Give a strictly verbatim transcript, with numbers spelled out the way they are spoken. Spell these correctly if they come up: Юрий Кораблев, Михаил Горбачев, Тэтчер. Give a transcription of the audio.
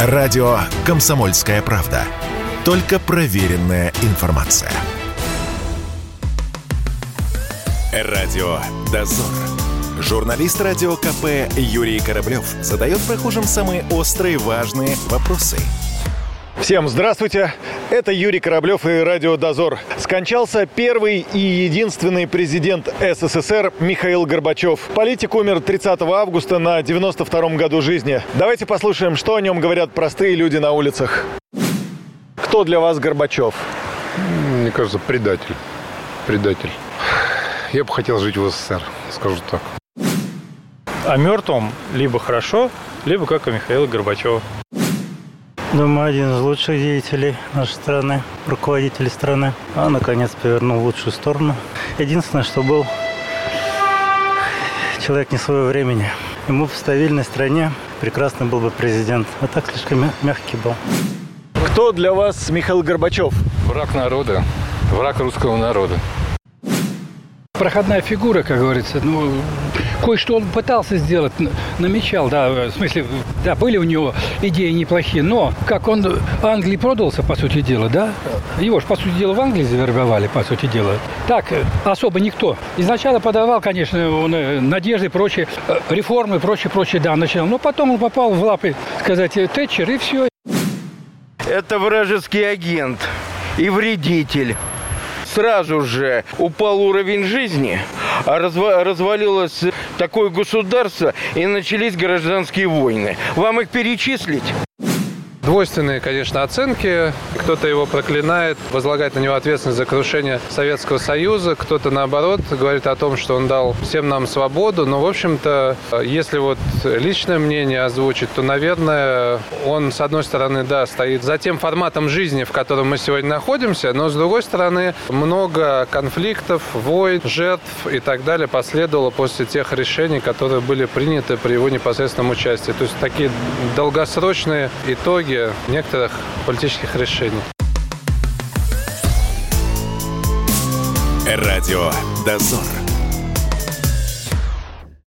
Радио «Комсомольская правда». Только проверенная информация. Радио «Дозор». Журналист радио ка пэ Юрий Кораблев задает прохожим самые острые, важные вопросы. Всем здравствуйте! Это Юрий Кораблев и радио «Дозор». Скончался первый и единственный президент эс эс эс эр Михаил Горбачев. Политик умер тридцатого августа на девяносто втором году жизни. Давайте послушаем, что о нем говорят простые люди на улицах. Кто для вас Горбачев? Мне кажется, предатель. Предатель. Я бы хотел жить в эс эс эс эр, скажу так. О мертвом либо хорошо, либо как у Михаила Горбачева. Думаю, один из лучших деятелей нашей страны, руководителей страны. А, наконец, повернул в лучшую сторону. Единственное, что был человек не своего времени. Ему в стабильной стране прекрасно был бы президент. А так слишком мягкий был. Кто для вас Михаил Горбачев? Враг народа, враг русского народа. Проходная фигура, как говорится, ну, кое-что он пытался сделать, намечал, да, в смысле, да, были у него идеи неплохие, но как он Англии продался, по сути дела, да, его же, по сути дела, в Англии завербовали, по сути дела, так особо никто. Изначально подавал, конечно, он надежды, прочие реформы, прочее, прочее, да, начинал, но потом он попал в лапы, сказать, Тэтчер, и все. Это вражеский агент и вредитель. Сразу же упал уровень жизни, развалилось такое государство, и начались гражданские войны. Вам их перечислить? Двойственные, конечно, оценки. Кто-то его проклинает, возлагает на него ответственность за крушение Советского Союза. Кто-то, наоборот, говорит о том, что он дал всем нам свободу. Но, в общем-то, если вот личное мнение озвучить, то, наверное, он, с одной стороны, да, стоит за тем форматом жизни, в котором мы сегодня находимся. Но, с другой стороны, много конфликтов, войн, жертв и так далее последовало после тех решений, которые были приняты при его непосредственном участии. То есть такие долгосрочные итоги некоторых политических решений. Радио «Дозор».